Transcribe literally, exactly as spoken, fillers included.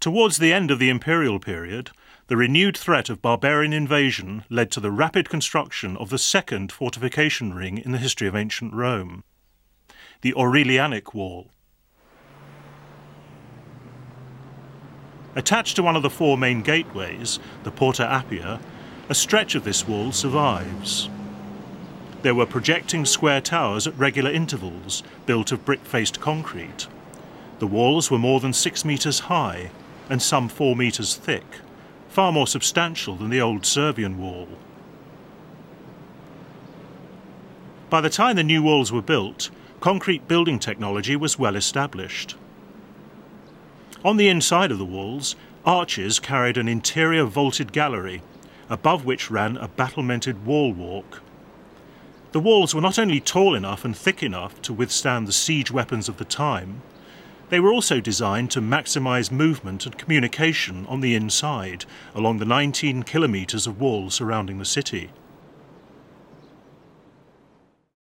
Towards the end of the imperial period, the renewed threat of barbarian invasion led to the rapid construction of the second fortification ring in the history of ancient Rome, the Aurelianic Wall. Attached to one of the four main gateways, the Porta Appia, a stretch of this wall survives. There were projecting square towers at regular intervals, built of brick-faced concrete. The walls were more than six metres high and some four metres thick, far more substantial than the old Servian wall. By the time the new walls were built, concrete building technology was well established. On the inside of the walls, arches carried an interior vaulted gallery, above which ran a battlemented wall walk. The walls were not only tall enough and thick enough to withstand the siege weapons of the time, they were also designed to maximise movement and communication on the inside, along the nineteen kilometres of wall surrounding the city.